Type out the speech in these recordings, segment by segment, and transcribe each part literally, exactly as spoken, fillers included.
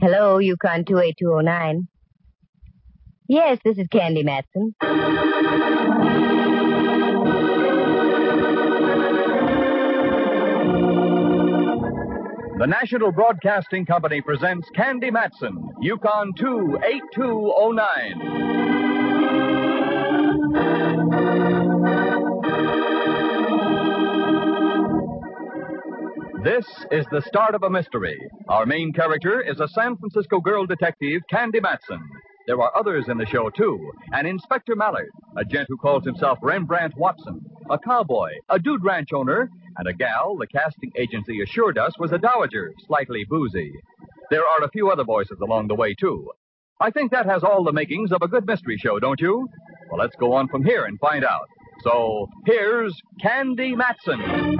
Hello, Yukon two eight two oh nine. Yes, this is Candy Matson. The National Broadcasting Company presents Candy Matson, Yukon two eight two oh nine. This is the start of a mystery. Our main character is a San Francisco girl detective, Candy Matson. There are others in the show, too. An Inspector Mallard, a gent who calls himself Rembrandt Watson, a cowboy, a dude ranch owner, and a gal the casting agency assured us was a dowager, slightly boozy. There are a few other voices along the way, too. I think that has all the makings of a good mystery show, don't you? Well, let's go on from here and find out. So, here's Candy Matson.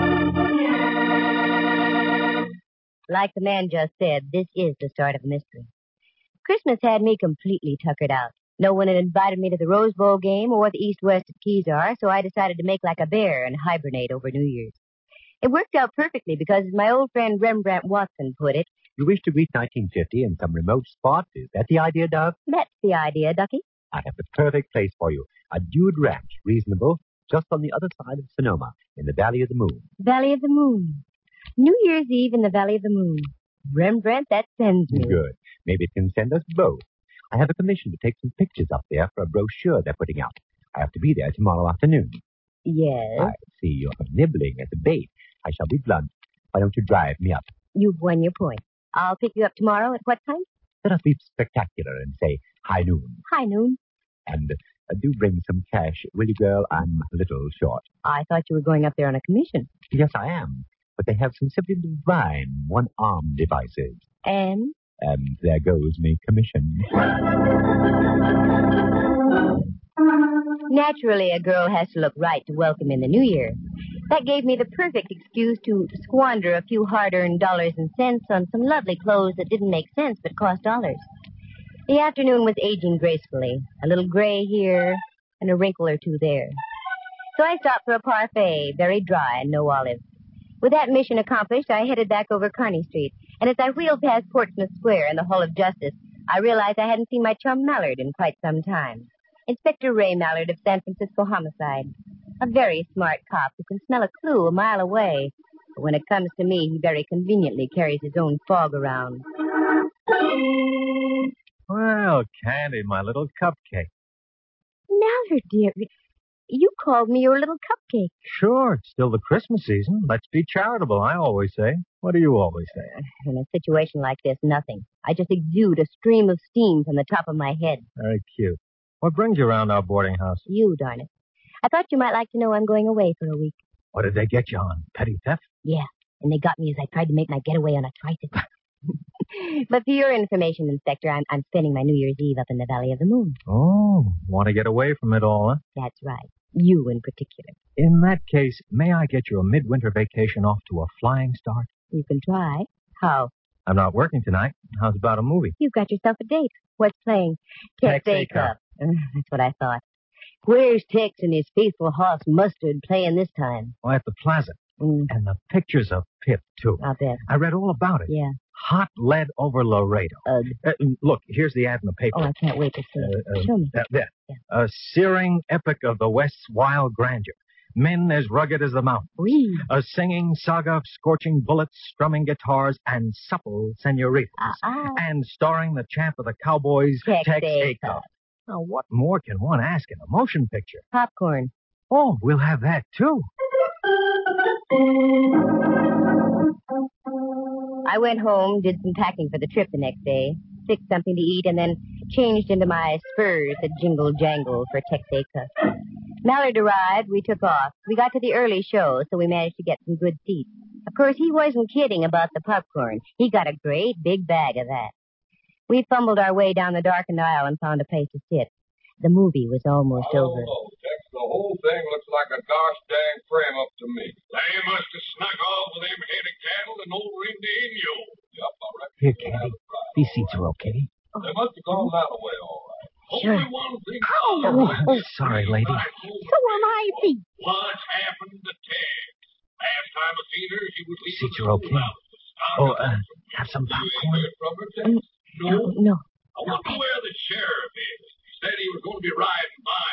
Like the man just said, this is the start of a mystery. Christmas had me completely tuckered out. No one had invited me to the Rose Bowl game or the east-west of Kezar, so I decided to make like a bear and hibernate over New Year's. It worked out perfectly because, as my old friend Rembrandt Watson put it, you wish to reach nineteen fifty in some remote spot? Is that the idea, Dove? That's the idea, Ducky. I have the perfect place for you. A dude ranch, reasonable, just on the other side of Sonoma, in the Valley of the Moon. Valley of the Moon. New Year's Eve in the Valley of the Moon. Rembrandt, that sends me. Good. Maybe it can send us both. I have a commission to take some pictures up there for a brochure they're putting out. I have to be there tomorrow afternoon. Yes? I see you're nibbling at the bait. I shall be blunt. Why don't you drive me up? You've won your point. I'll pick you up tomorrow at what time? Let us be spectacular and say high noon. High noon. And uh, do bring some cash, will you, girl? I'm a little short. I thought you were going up there on a commission. Yes, I am. But they have some simply divine one-arm devices. And? And there goes me commission. Naturally, a girl has to look right to welcome in the new year. That gave me the perfect excuse to squander a few hard-earned dollars and cents on some lovely clothes that didn't make sense but cost dollars. The afternoon was aging gracefully, a little gray here and a wrinkle or two there. So I stopped for a parfait, very dry and no olives. With that mission accomplished, I headed back over Kearney Street, and as I wheeled past Portsmouth Square and the Hall of Justice, I realized I hadn't seen my chum Mallard in quite some time. Inspector Ray Mallard of San Francisco Homicide, a very smart cop who can smell a clue a mile away, but when it comes to me, he very conveniently carries his own fog around. Well, Candy, my little cupcake. Mallard, dear... You called me your little cupcake. Sure, it's still the Christmas season. Let's be charitable, I always say. What do you always say? In a situation like this, nothing. I just exude a stream of steam from the top of my head. Very cute. What brings you around our boarding house? You, darn it. I thought you might like to know I'm going away for a week. What did they get you on? Petty theft? Yeah, and they got me as I tried to make my getaway on a tricycle. But for your information, Inspector, I'm, I'm spending my New Year's Eve up in the Valley of the Moon. Oh, want to get away from it all, huh? That's right. You in particular. In that case, may I get your midwinter vacation off to a flying start? You can try. How? I'm not working tonight. How's about a movie? You've got yourself a date. What's playing? Tex Acuff. That's what I thought. Where's Tex and his faithful horse Mustard playing this time? Oh, at the plaza. Mm. And the pictures of Pip, too. I'll bet. I read all about it. Yeah. Hot lead over Laredo. Uh, uh, look, here's the ad in the paper. Oh, I can't wait to see it. Uh, uh, Show me. Uh, there. Yeah. A searing epic of the West's wild grandeur. Men as rugged as the mountains. Wee. A singing saga of scorching bullets, strumming guitars, and supple senoritas. Uh-uh. And starring the champ of the Cowboys, Tex Acuff. Now, what more can one ask in a motion picture? Popcorn. Oh, we'll have that, too. I went home, did some packing for the trip the next day, fixed something to eat, and then changed into my spurs that jingle-jangle for Tex Acuff. Mallard arrived, we took off. We got to the early show, so we managed to get some good seats. Of course, he wasn't kidding about the popcorn. He got a great big bag of that. We fumbled our way down the darkened aisle and found a place to sit. The movie was almost oh, over. Oh, Tex, the whole thing looks like a gosh dang frame-up to me. They must have snuck off with them head of cattle and old Indian yo. Yep, I reckon. Here, Candy. These seats right. are okay. Oh. They must have gone that way, all right. Sure. Only one thing. Oh, oh, oh, sorry, lady. So am I. What's happened to Tex? six-year-old play. Oh, uh, have some popcorn? Um, no, no. I want to wear the sheriff is. He said he was going to be riding by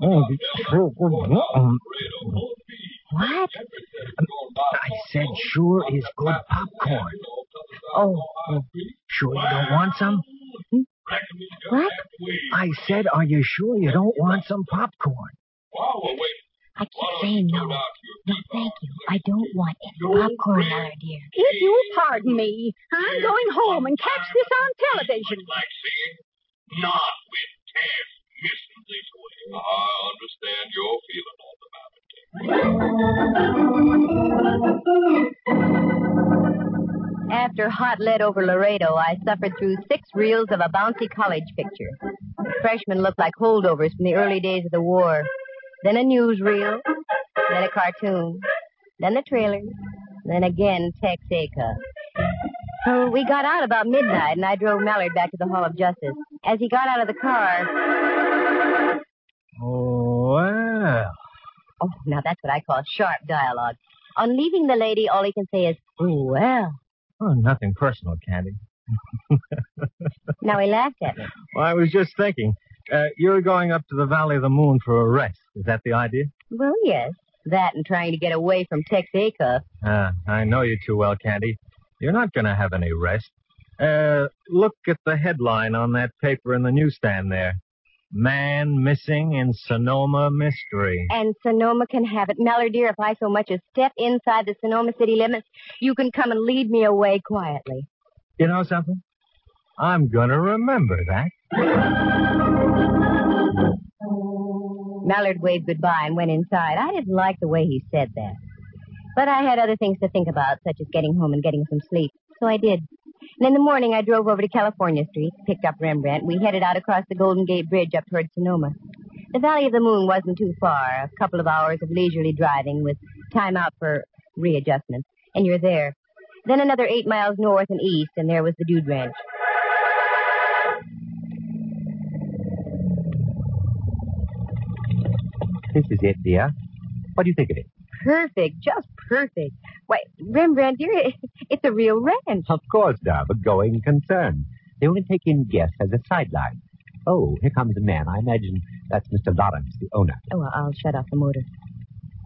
directly. Oh, Robert. Oh, oh, what? I said sure is good popcorn. Oh, well, sure you don't want some? Hmm? What? I said, are you sure you don't want some popcorn? I keep saying no. No, thank you. I don't want any popcorn, Mallard, dear. If you'll pardon me, I'm going home and catch this on television. Like saying, not with Tess missing this way. I understand your feeling all about it. After Hot Lead over Laredo, I suffered through six reels of a bouncy college picture. Freshmen looked like holdovers from the early days of the war. Then a newsreel, then a cartoon, then the trailer, then again Texaco. So we got out about midnight, and I drove Mallard back to the Hall of Justice. As he got out of the car... Oh, well... Oh, now that's what I call sharp dialogue. On leaving the lady, all he can say is, oh, well. Oh, nothing personal, Candy. Now he laughed at me. Well, I was just thinking. Uh, you're going up to the Valley of the Moon for a rest. Is that the idea? Well, yes. That and trying to get away from Texaco. Ah, I know you too well, Candy. You're not going to have any rest. Uh, look at the headline on that paper in the newsstand there. Man missing in Sonoma mystery. And Sonoma can have it. Mallard, dear, if I so much as step inside the Sonoma city limits, you can come and lead me away quietly. You know something? I'm going to remember that. Mallard waved goodbye and went inside. I didn't like the way he said that. But I had other things to think about, such as getting home and getting some sleep. So I did. And in the morning, I drove over to California Street, picked up Rembrandt. We headed out across the Golden Gate Bridge up toward Sonoma. The Valley of the Moon wasn't too far, a couple of hours of leisurely driving with time out for readjustment. And you're there. Then another eight miles north and east, and there was the Dude Ranch. This is it, dear. What do you think of it? Perfect, just perfect. Why, Rembrandt, dear, it's a real ranch. Of course, Darb, a going concern. They only take in guests as a sideline. Oh, here comes a man. I imagine that's Mister Lawrence, the owner. Oh, well, I'll shut off the motor.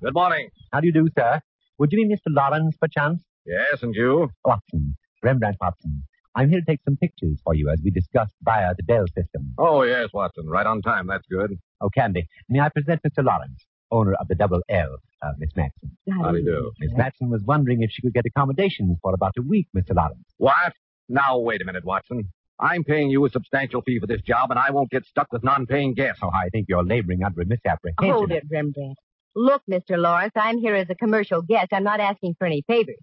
Good morning. How do you do, sir? Would you be Mister Lawrence, perchance? Yes, and you? Watson, Rembrandt Watson. I'm here to take some pictures for you as we discussed via the Bell system. Oh, yes, Watson. Right on time. That's good. Oh, Candy, may I present Mister Lawrence? Owner of the Double L, uh, Miss Matson. How do you do? Miss Matson was wondering if she could get accommodations for about a week, Mister Lawrence. What? Now, wait a minute, Watson. I'm paying you a substantial fee for this job, and I won't get stuck with non-paying guests. Oh, I think you're laboring under a misapprehension. Hold it, Rembrandt. Look, Mister Lawrence, I'm here as a commercial guest. I'm not asking for any favors.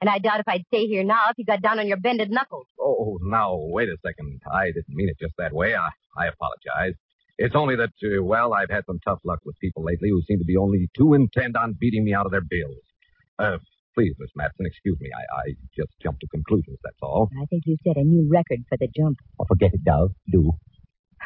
And I doubt if I'd stay here now if you got down on your bended knuckles. Oh, now, wait a second. I didn't mean it just that way. I, I apologize. It's only that, uh, well, I've had some tough luck with people lately who seem to be only too intent on beating me out of their bills. Uh, please, Miss Matson, excuse me. I, I just jumped to conclusions, that's all. I think you set a new record for the jump. Oh, forget it, Dove. Do.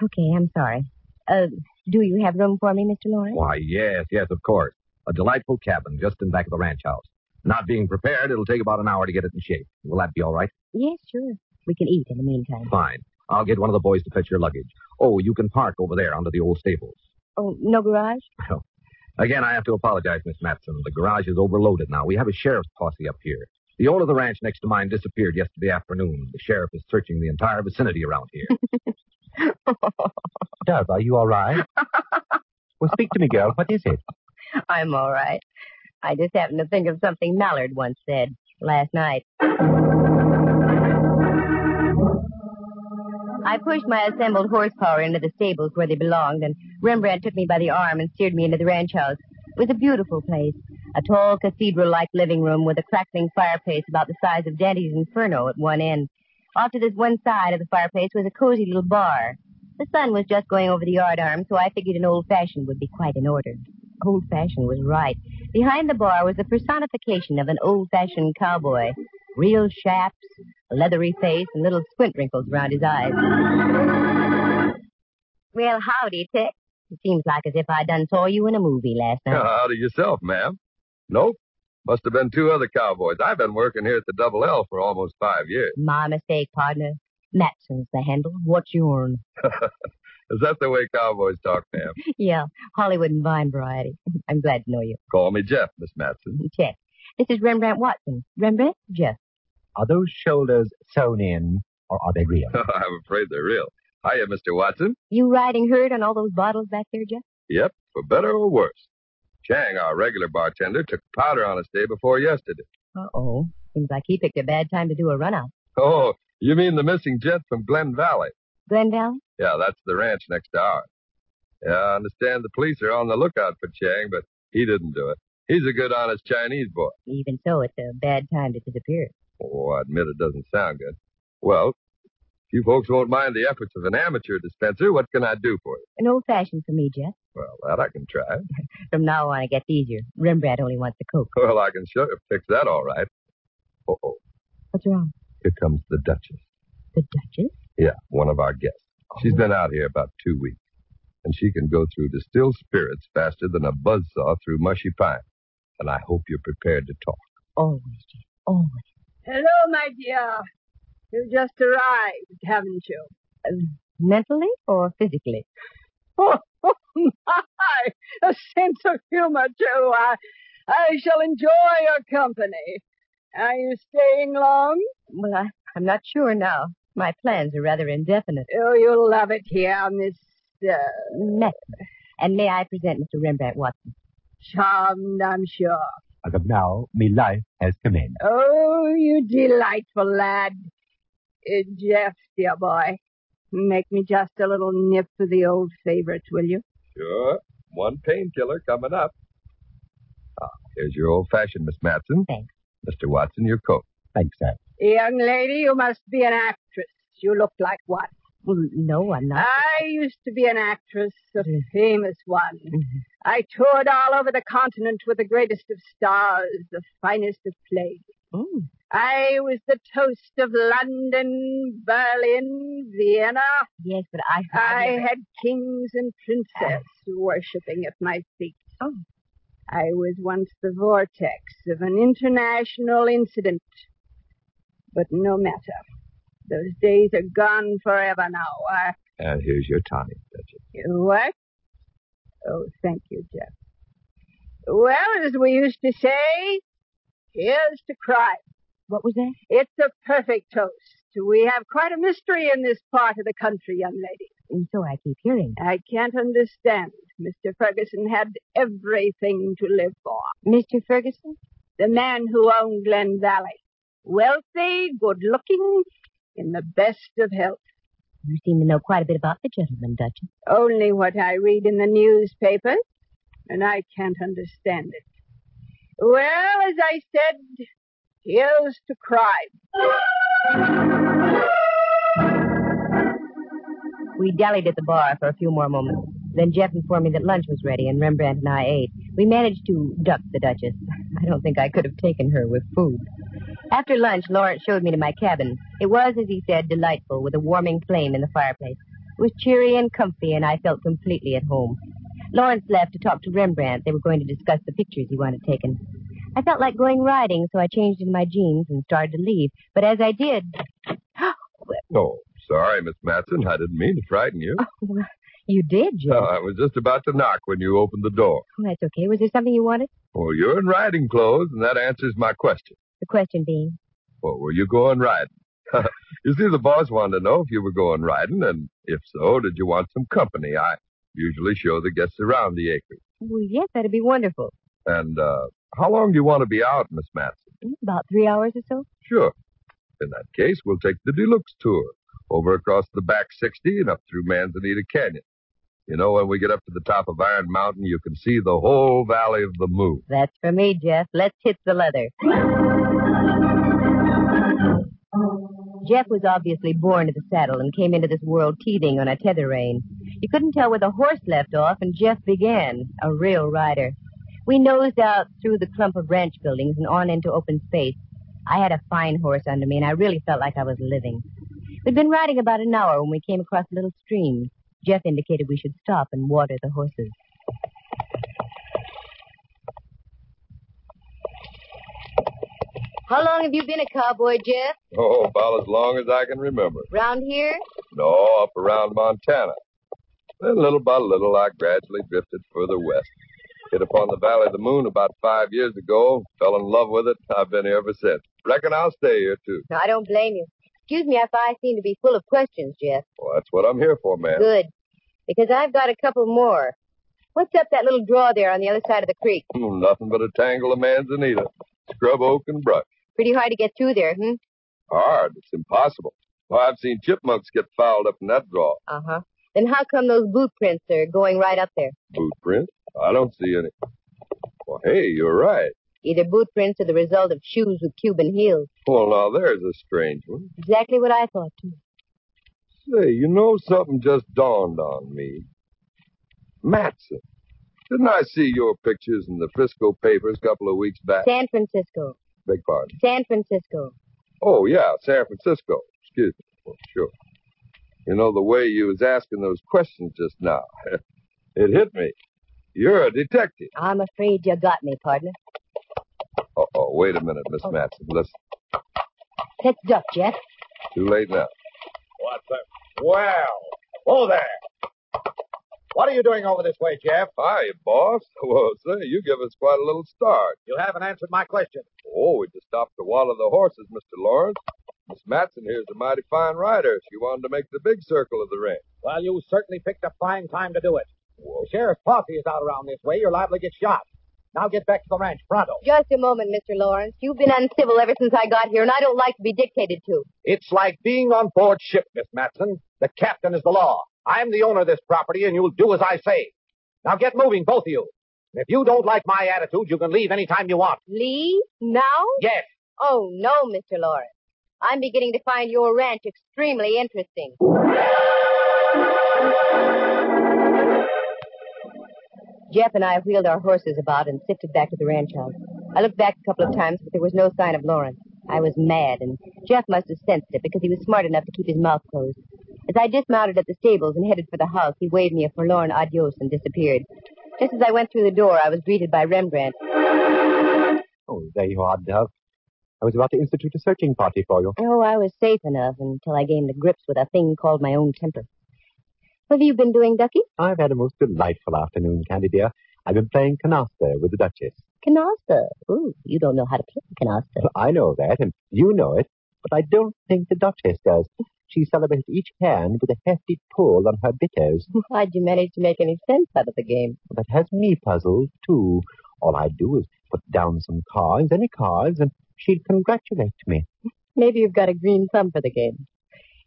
Okay, I'm sorry. Uh, do you have room for me, Mister Lawrence? Why, yes, yes, of course. A delightful cabin just in back of the ranch house. Not being prepared, it'll take about an hour to get it in shape. Will that be all right? Yes, sure. We can eat in the meantime. Fine. I'll get one of the boys to fetch your luggage. Oh, you can park over there under the old stables. Oh, no garage? Well, again, I have to apologize, Miss Matson. The garage is overloaded now. We have a sheriff's posse up here. The owner of the ranch next to mine disappeared yesterday afternoon. The sheriff is searching the entire vicinity around here. Dove, are you all right? Well, speak to me, girl. What is it? I'm all right. I just happened to think of something Mallard once said last night. I pushed my assembled horsepower into the stables where they belonged, and Rembrandt took me by the arm and steered me into the ranch house. It was a beautiful place, a tall cathedral-like living room with a crackling fireplace about the size of Dante's Inferno at one end. Off to this one side of the fireplace was a cozy little bar. The sun was just going over the yard arm, so I figured an old-fashioned would be quite in order. Old-fashioned was right. Behind the bar was the personification of an old-fashioned cowboy. Real chaps, a leathery face, and little squint wrinkles around his eyes. Well, howdy, Tex. It seems like as if I done saw you in a movie last night. Uh, howdy yourself, ma'am. Nope. Must have been two other cowboys. I've been working here at the Double L for almost five years. My mistake, partner. Matson's the handle. What's yourn? Is that the way cowboys talk, ma'am? Yeah, Hollywood and Vine variety. I'm glad to know you. Call me Jeff, Miss Matson. Jeff. This is Rembrandt Watson. Rembrandt, Jeff. Are those shoulders sewn in, or are they real? I'm afraid they're real. Hiya, Mister Watson. You riding herd on all those bottles back there, Jeff? Yep, for better or worse. Chang, our regular bartender, took powder on us day before yesterday. Uh-oh. Seems like he picked a bad time to do a run-out. Oh, you mean the missing jet from Glen Valley? Glen Valley? Yeah, that's the ranch next to ours. Yeah, I understand the police are on the lookout for Chang, but he didn't do it. He's a good, honest Chinese boy. Even so, it's a bad time to disappear. Oh, I admit it doesn't sound good. Well, if you folks won't mind the efforts of an amateur dispenser, what can I do for you? An old-fashioned for me, Jeff. Well, that I can try. From now on, it gets easier. Rembrandt only wants the Coke. Well, I can sure fix that all right. Uh-oh. What's wrong? Here comes the Duchess. The Duchess? Yeah, one of our guests. Oh. She's been out here about two weeks, and she can go through distilled spirits faster than a buzzsaw through mushy pine. And I hope you're prepared to talk. Always, Jeff. Always. Hello, my dear. You just arrived, haven't you? Uh, mentally or physically? Oh, oh, my! A sense of humor, too. I, I shall enjoy your company. Are you staying long? Well, I, I'm not sure now. My plans are rather indefinite. Oh, you'll love it here, Miss... Uh... Matson. And may I present Mister Rembrandt Watson? Charmed, I'm sure. As of now, me life has commenced. Oh, you delightful lad. Uh, Jeff, dear boy, make me just a little nip for the old favorites, will you? Sure. One painkiller coming up. Ah, here's your old-fashioned, Miss Matson. Thanks. Mister Watson, your coat. Thanks, sir. Young lady, you must be an actress. You look like one. Well, no, I'm not. I used to be an actress, a mm. famous one. Mm-hmm. I toured all over the continent with the greatest of stars, the finest of plays. Mm. I was the toast of London, Berlin, Vienna. Yes, but I... I never... had kings and princesses worshipping at my feet. Oh. I was once the vortex of an international incident. But no matter. Those days are gone forever now. I... And here's your tonic, Duchess. What? Oh, thank you, Jeff. Well, as we used to say, here's to crime. What was that? It's a perfect toast. We have quite a mystery in this part of the country, young lady. And so I keep hearing. I can't understand. Mister Ferguson had everything to live for. Mister Ferguson? The man who owned Glen Valley. Wealthy, good-looking, in the best of health. You seem to know quite a bit about the gentleman, Duchess. Only what I read in the newspapers, and I can't understand it. Well, as I said, here's to crime. We dallied at the bar for a few more moments. Then Jeff informed me that lunch was ready, and Rembrandt and I ate. We managed to duck the Duchess. I don't think I could have taken her with food. After lunch, Lawrence showed me to my cabin. It was, as he said, delightful, with a warming flame in the fireplace. It was cheery and comfy, and I felt completely at home. Lawrence left to talk to Rembrandt. They were going to discuss the pictures he wanted taken. I felt like going riding, so I changed into my jeans and started to leave. But as I did... Oh, sorry, Miss Matson. I didn't mean to frighten you. Oh, well, you did, Joe. Oh, I was just about to knock when you opened the door. Oh, that's okay. Was there something you wanted? Well, you're in riding clothes, and that answers my question. The question being? Well, were you going riding? You see, the boss wanted to know if you were going riding, and if so, did you want some company? I usually show the guests around the acre. Well, yes, that'd be wonderful. And uh, how long do you want to be out, Miss Matson? About three hours or so. Sure. In that case, we'll take the deluxe tour over across the back sixty and up through Manzanita Canyon. You know, when we get up to the top of Iron Mountain, you can see the whole Valley of the Moon. That's for me, Jeff. Let's hit the leather. Jeff was obviously born to the saddle and came into this world teething on a tether rein. You couldn't tell where the horse left off, and Jeff began, a real rider. We nosed out through the clump of ranch buildings and on into open space. I had a fine horse under me, and I really felt like I was living. We'd been riding about an hour when we came across a little stream. Jeff indicated we should stop and water the horses. How long have you been a cowboy, Jeff? Oh, about as long as I can remember. Round here? No, up around Montana. Then little by little, I gradually drifted further west. Hit upon the Valley of the Moon about five years ago. Fell in love with it. I've been here ever since. Reckon I'll stay here, too. No, I don't blame you. Excuse me if I seem to be full of questions, Jeff. Well, that's what I'm here for, ma'am. Good. Because I've got a couple more. What's up that little draw there on the other side of the creek? Mm, nothing but a tangle of manzanita, scrub oak and brush. Pretty hard to get through there, hmm? Hard. It's impossible. Well, I've seen chipmunks get fouled up in that draw. Uh-huh. Then how come those boot prints are going right up there? Boot prints? I don't see any. Well, hey, you're right. Either boot prints are the result of shoes with Cuban heels. Well, now, there's a strange one. Exactly what I thought, too. Say, you know, something just dawned on me. Matson. Didn't I see your pictures in the Frisco papers a couple of weeks back? San Francisco. Beg pardon? San Francisco. Oh, yeah, San Francisco. Excuse me. Well, sure. You know, the way you was asking those questions just now, it hit me. You're a detective. I'm afraid you got me, partner. Uh-oh, wait a minute, Miss oh. Matson. Listen. Let's duck, Jeff. Too late now. What the... Wow. Hello there. What are you doing over this way, Jeff? Hi, boss. Well, say, you give us quite a little start. You haven't answered my question. Oh, we just stopped to water the horses, Mister Lawrence. Miss Matson here's a mighty fine rider. She wanted to make the big circle of the ring. Well, you certainly picked a fine time to do it. Whoa. The sheriff's posse is out around this way. You're liable to get shot. Now get back to the ranch, pronto. Just a moment, Mister Lawrence. You've been uncivil ever since I got here, and I don't like to be dictated to. It's like being on board ship, Miss Matson. The captain is the law. I'm the owner of this property, and you'll do as I say. Now get moving, both of you. And if you don't like my attitude, you can leave any time you want. Leave? Now? Yes. Oh, no, Mister Lawrence. I'm beginning to find your ranch extremely interesting. Jeff and I wheeled our horses about and sifted back to the ranch house. I looked back a couple of times, but there was no sign of Lawrence. I was mad, and Jeff must have sensed it because he was smart enough to keep his mouth closed. As I dismounted at the stables and headed for the house, he waved me a forlorn adios and disappeared. Just as I went through the door, I was greeted by Rembrandt. Oh, there you are, Dove. I was about to institute a searching party for you. Oh, I was safe enough until I came to grips with a thing called my own temper. What have you been doing, Ducky? I've had a most delightful afternoon, Candy dear. I've been playing canasta with the Duchess. Canasta? Ooh, you don't know how to play canasta. Well, I know that, and you know it, but I don't think the Duchess does. She celebrated each hand with a hefty pull on her bitters. How'd you manage to make any sense out of the game? That has me puzzled, too. All I do is put down some cards, any cards, and she'd congratulate me. Maybe you've got a green thumb for the game.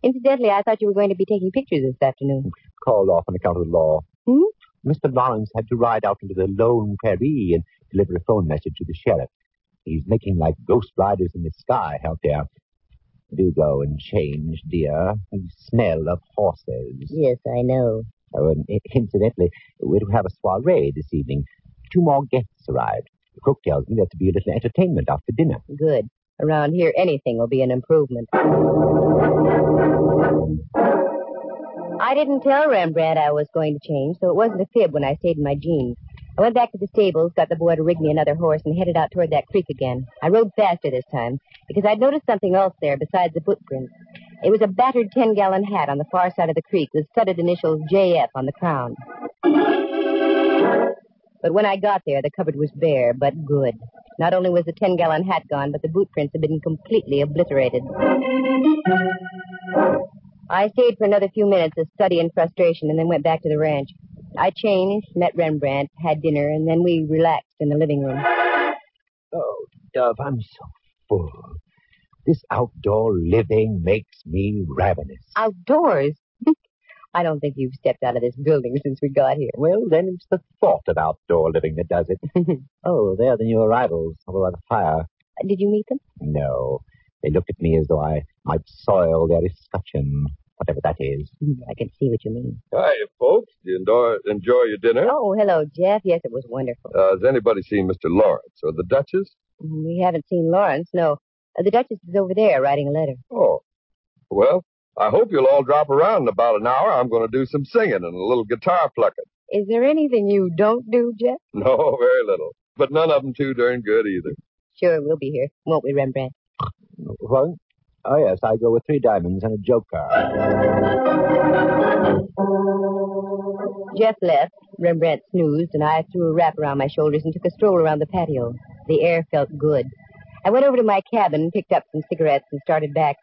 Incidentally, I thought you were going to be taking pictures this afternoon. Called off on account of the law. Hmm? Mister Lawrence had to ride out into the lone prairie and deliver a phone message to the sheriff. He's making like ghost riders in the sky out there. Do go and change, dear. You smell of horses. Yes, I know. Oh, and incidentally, we're to have a soiree this evening. Two more guests arrived. The cook tells me there's to be a little entertainment after dinner. Good. Around here, anything will be an improvement. I didn't tell Rembrandt I was going to change, so it wasn't a fib when I stayed in my jeans. I went back to the stables, got the boy to rig me another horse, and headed out toward that creek again. I rode faster this time, because I'd noticed something else there besides the footprints. It was a battered ten-gallon hat on the far side of the creek with studded initials J F on the crown. But when I got there, the cupboard was bare, but good. Not only was the ten-gallon hat gone, but the boot prints had been completely obliterated. I stayed for another few minutes of study and frustration and then went back to the ranch. I changed, met Rembrandt, had dinner, and then we relaxed in the living room. Oh, Dove, I'm so full. This outdoor living makes me ravenous. Outdoors? I don't think you've stepped out of this building since we got here. Well, then it's the thought of outdoor living that does it. Oh, they're the new arrivals over by the fire. Uh, did you meet them? No. They looked at me as though I might soil their escutcheon, whatever that is. I can see what you mean. Hi, folks. Do you enjoy, enjoy your dinner? Oh, hello, Jeff. Yes, it was wonderful. Uh, has anybody seen Mister Lawrence or the Duchess? We haven't seen Lawrence, no. Uh, the Duchess is over there writing a letter. Oh. Well, I hope you'll all drop around in about an hour. I'm going to do some singing and a little guitar plucking. Is there anything you don't do, Jeff? No, very little. But none of them too darn good either. Sure, we'll be here, won't we, Rembrandt? What? Oh, yes, I go with three diamonds and a joke card. Jeff left. Rembrandt snoozed, and I threw a wrap around my shoulders and took a stroll around the patio. The air felt good. I went over to my cabin, picked up some cigarettes, and started back.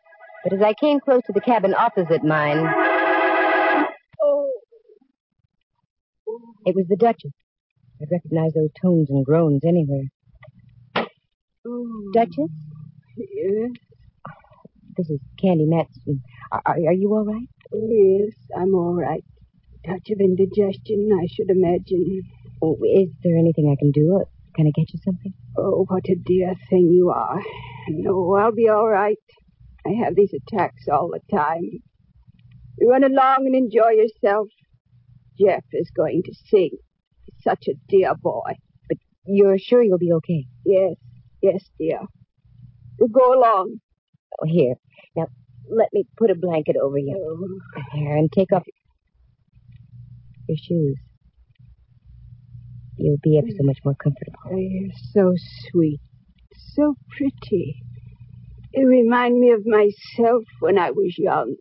But as I came close to the cabin opposite mine... Oh. It was the Duchess. I'd recognize those tones and groans anywhere. Oh. Duchess? Yes? This is Candy Matson. Are, are, are you all right? Yes, I'm all right. Touch of indigestion, I should imagine. Oh, is there anything I can do? Can I get you something? Oh, what a dear thing you are. No, I'll be all right. I have these attacks all the time. Run along and enjoy yourself. Jeff is going to sing. He's such a dear boy. But you're sure you'll be okay? Yes, yes, dear. We'll go along. Oh, here. Now, let me put a blanket over you. Oh. There, and take off your shoes. You'll be ever so much more comfortable. Oh, you're so sweet. So pretty. You remind me of myself when I was young.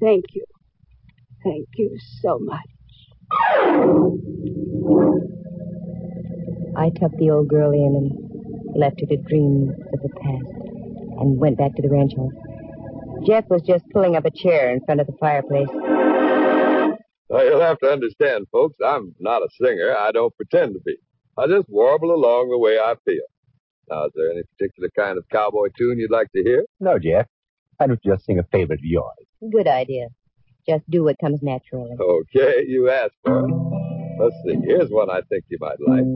Thank you. Thank you so much. I tucked the old girl in and left her to dream of the past and went back to the ranch house. Jeff was just pulling up a chair in front of the fireplace. Well, you'll have to understand, folks, I'm not a singer. I don't pretend to be. I just warble along the way I feel. Now, is there any particular kind of cowboy tune you'd like to hear? No, Jeff. Why don't you just sing a favorite of yours? Good idea. Just do what comes naturally. Okay, you asked for it. Let's see. Here's one I think you might like.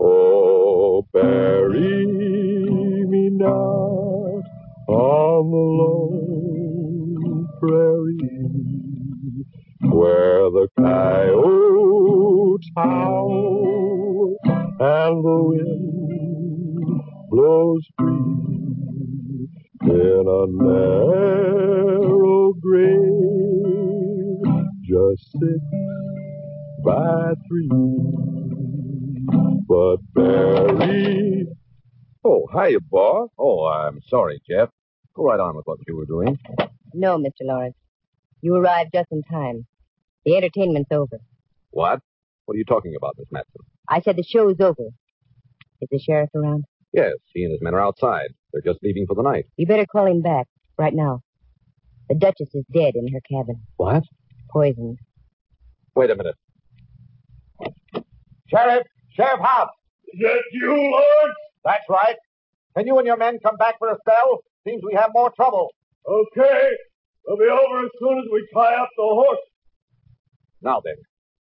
Oh, bury me not on the lone prairie, where the coyotes howl and the wind blows free, in a narrow grave, just six by three, but bury. Oh, hiya, Bar. Oh, I'm sorry, Jeff. Go right on with what you were doing. No, Mister Lawrence. You arrived just in time. The entertainment's over. What? What are you talking about, Miss Matson? I said the show's over. Is the sheriff around? Yes, he and his men are outside. They're just leaving for the night. You better call him back right now. The Duchess is dead in her cabin. What? Poisoned. Wait a minute. Sheriff! Sheriff Hobbs! Is that you, Lord? That's right. Can you and your men come back for a spell? Seems we have more trouble. Okay. We'll be over as soon as we tie up the horse. Now then,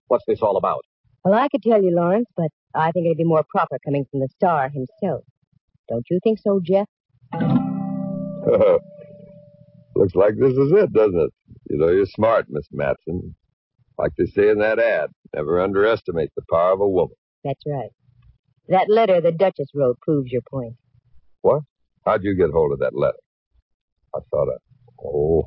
what's this all about? Well, I could tell you, Lawrence, but I think it'd be more proper coming from the star himself. Don't you think so, Jeff? Looks like this is it, doesn't it? You know, you're smart, Miss Matson. Like they say in that ad, never underestimate the power of a woman. That's right. That letter the Duchess wrote proves your point. What? How'd you get hold of that letter? I thought I... Oh,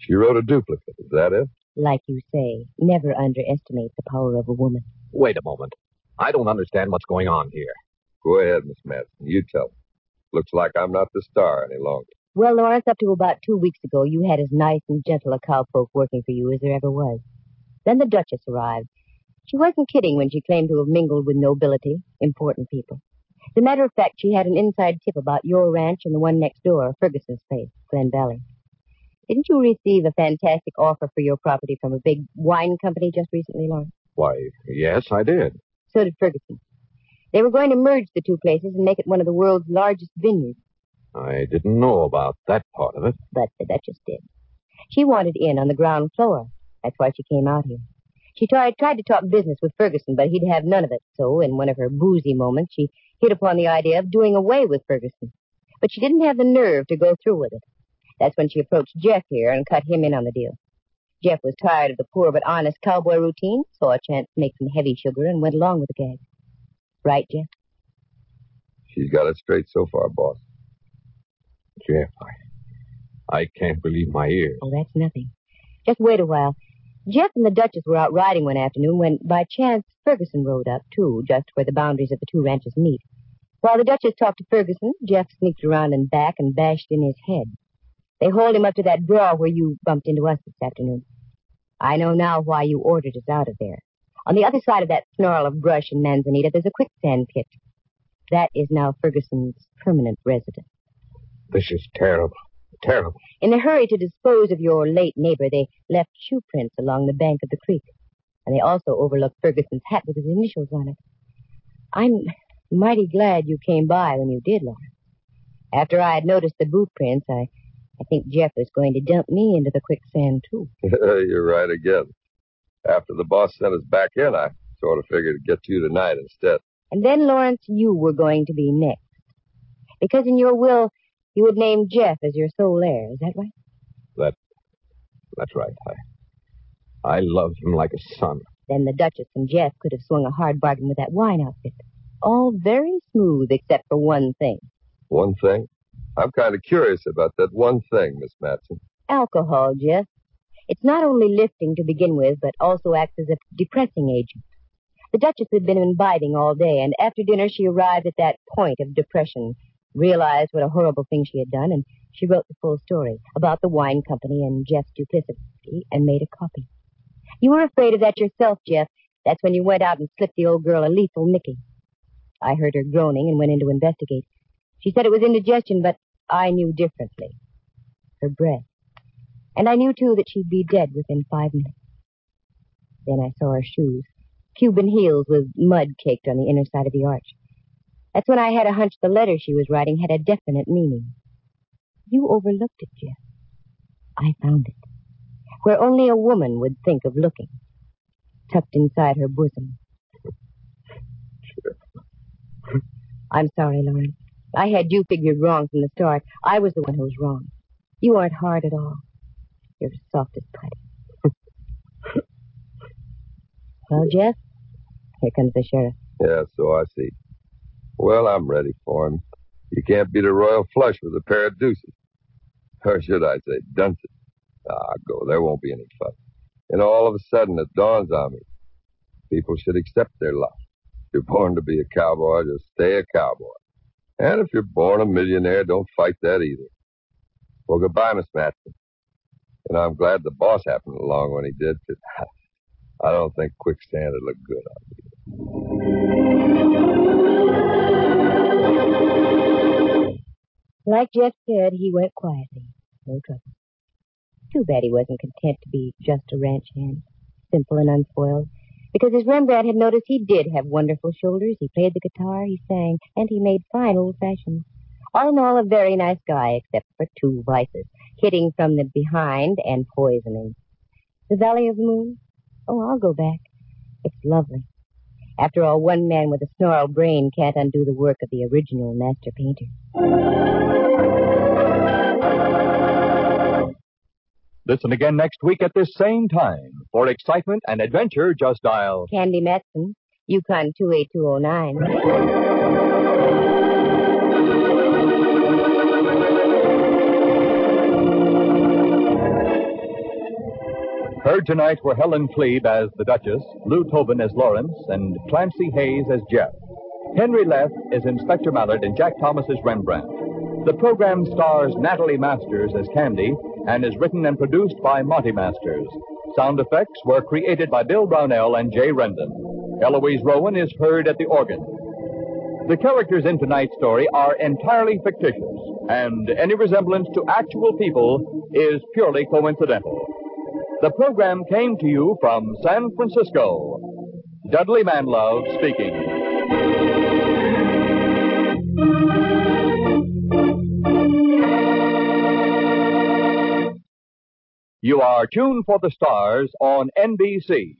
she wrote a duplicate, is that it? Like you say, never underestimate the power of a woman. Wait a moment. I don't understand what's going on here. Go ahead, Miss Matson. You tell me. Looks like I'm not the star any longer. Well, Lawrence, up to about two weeks ago, you had as nice and gentle a cowpoke working for you as there ever was. Then the Duchess arrived. She wasn't kidding when she claimed to have mingled with nobility, important people. As a matter of fact, she had an inside tip about your ranch and the one next door, Ferguson's place, Glen Valley. Didn't you receive a fantastic offer for your property from a big wine company just recently, Lawrence? Why, yes, I did. So did Ferguson. They were going to merge the two places and make it one of the world's largest vineyards. I didn't know about that part of it. But the Duchess did. She wanted in on the ground floor. That's why she came out here. She tried, tried to talk business with Ferguson, but he'd have none of it. So, in one of her boozy moments, she hit upon the idea of doing away with Ferguson. But she didn't have the nerve to go through with it. That's when she approached Jeff here and cut him in on the deal. Jeff was tired of the poor but honest cowboy routine, saw a chance to make some heavy sugar, and went along with the gag. Right, Jeff? She's got it straight so far, boss. Jeff, I, I can't believe my ears. Oh, that's nothing. Just wait a while. Jeff and the Duchess were out riding one afternoon when, by chance, Ferguson rode up, too, just where the boundaries of the two ranches meet. While the Duchess talked to Ferguson, Jeff sneaked around and back and bashed in his head. They hauled him up to that draw where you bumped into us this afternoon. I know now why you ordered us out of there. On the other side of that snarl of brush and manzanita, there's a quicksand pit. That is now Ferguson's permanent residence. This is terrible. Terrible. In a hurry to dispose of your late neighbor, they left shoe prints along the bank of the creek. And they also overlooked Ferguson's hat with his initials on it. I'm mighty glad you came by when you did, Laura. After I had noticed the boot prints, I, I think Jeff was going to dump me into the quicksand, too. You're right again. After the boss sent us back in, I sort of figured to get to you tonight instead. And then, Lawrence, you were going to be next. Because in your will, you would name Jeff as your sole heir. Is that right? That, that's right. I, I loved him like a son. Then the Duchess and Jeff could have swung a hard bargain with that wine outfit. All very smooth except for one thing. One thing? I'm kind of curious about that one thing, Miss Matson. Alcohol, Jeff. It's not only lifting to begin with, but also acts as a depressing agent. The Duchess had been imbibing all day, and after dinner she arrived at that point of depression, realized what a horrible thing she had done, and she wrote the full story about the wine company and Jeff's duplicity and made a copy. You were afraid of that yourself, Jeff. That's when you went out and slipped the old girl a lethal Mickey. I heard her groaning and went in to investigate. She said it was indigestion, but I knew differently. Her breath. And I knew, too, that she'd be dead within five minutes. Then I saw her shoes, Cuban heels with mud caked on the inner side of the arch. That's when I had a hunch the letter she was writing had a definite meaning. You overlooked it, Jeff. I found it, where only a woman would think of looking, tucked inside her bosom. I'm sorry, Lawrence. I had you figured wrong from the start. I was the one who was wrong. You aren't hard at all. You're soft as putty. Well, Jeff, here comes the sheriff. Yeah, so I see. Well, I'm ready for him. You can't beat a royal flush with a pair of deuces. Or should I say dunces. Ah, go. There won't be any fun. And all of a sudden, it dawns on me. People should accept their lot. If you're born to be a cowboy, just stay a cowboy. And if you're born a millionaire, don't fight that either. Well, goodbye, Miss Matson. And I'm glad the boss happened along when he did, because I don't think quicksand would look good on me. Like Jeff said, he went quietly. No trouble. Too bad he wasn't content to be just a ranch hand, simple and unspoiled. Because as Rembrandt had noticed, he did have wonderful shoulders. He played the guitar, he sang, and he made fine old fashions. All in all, a very nice guy, except for two vices, hitting from the behind and poisoning. The Valley of the Moon? Oh, I'll go back. It's lovely. After all, one man with a snarled brain can't undo the work of the original master painter. Listen again next week at this same time. For excitement and adventure, just dial Candy Matson, Yukon two eight two oh nine. Heard tonight were Helen Kleeb as the Duchess, Lou Tobin as Lawrence, and Clancy Hayes as Jeff. Henry Leff is Inspector Mallard and Jack Thomas is Rembrandt. The program stars Natalie Masters as Candy and is written and produced by Monty Masters. Sound effects were created by Bill Brownell and Jay Rendon. Eloise Rowan is heard at the organ. The characters in tonight's story are entirely fictitious, and any resemblance to actual people is purely coincidental. The program came to you from San Francisco. Dudley Manlove speaking. You are tuned for the stars on N B C.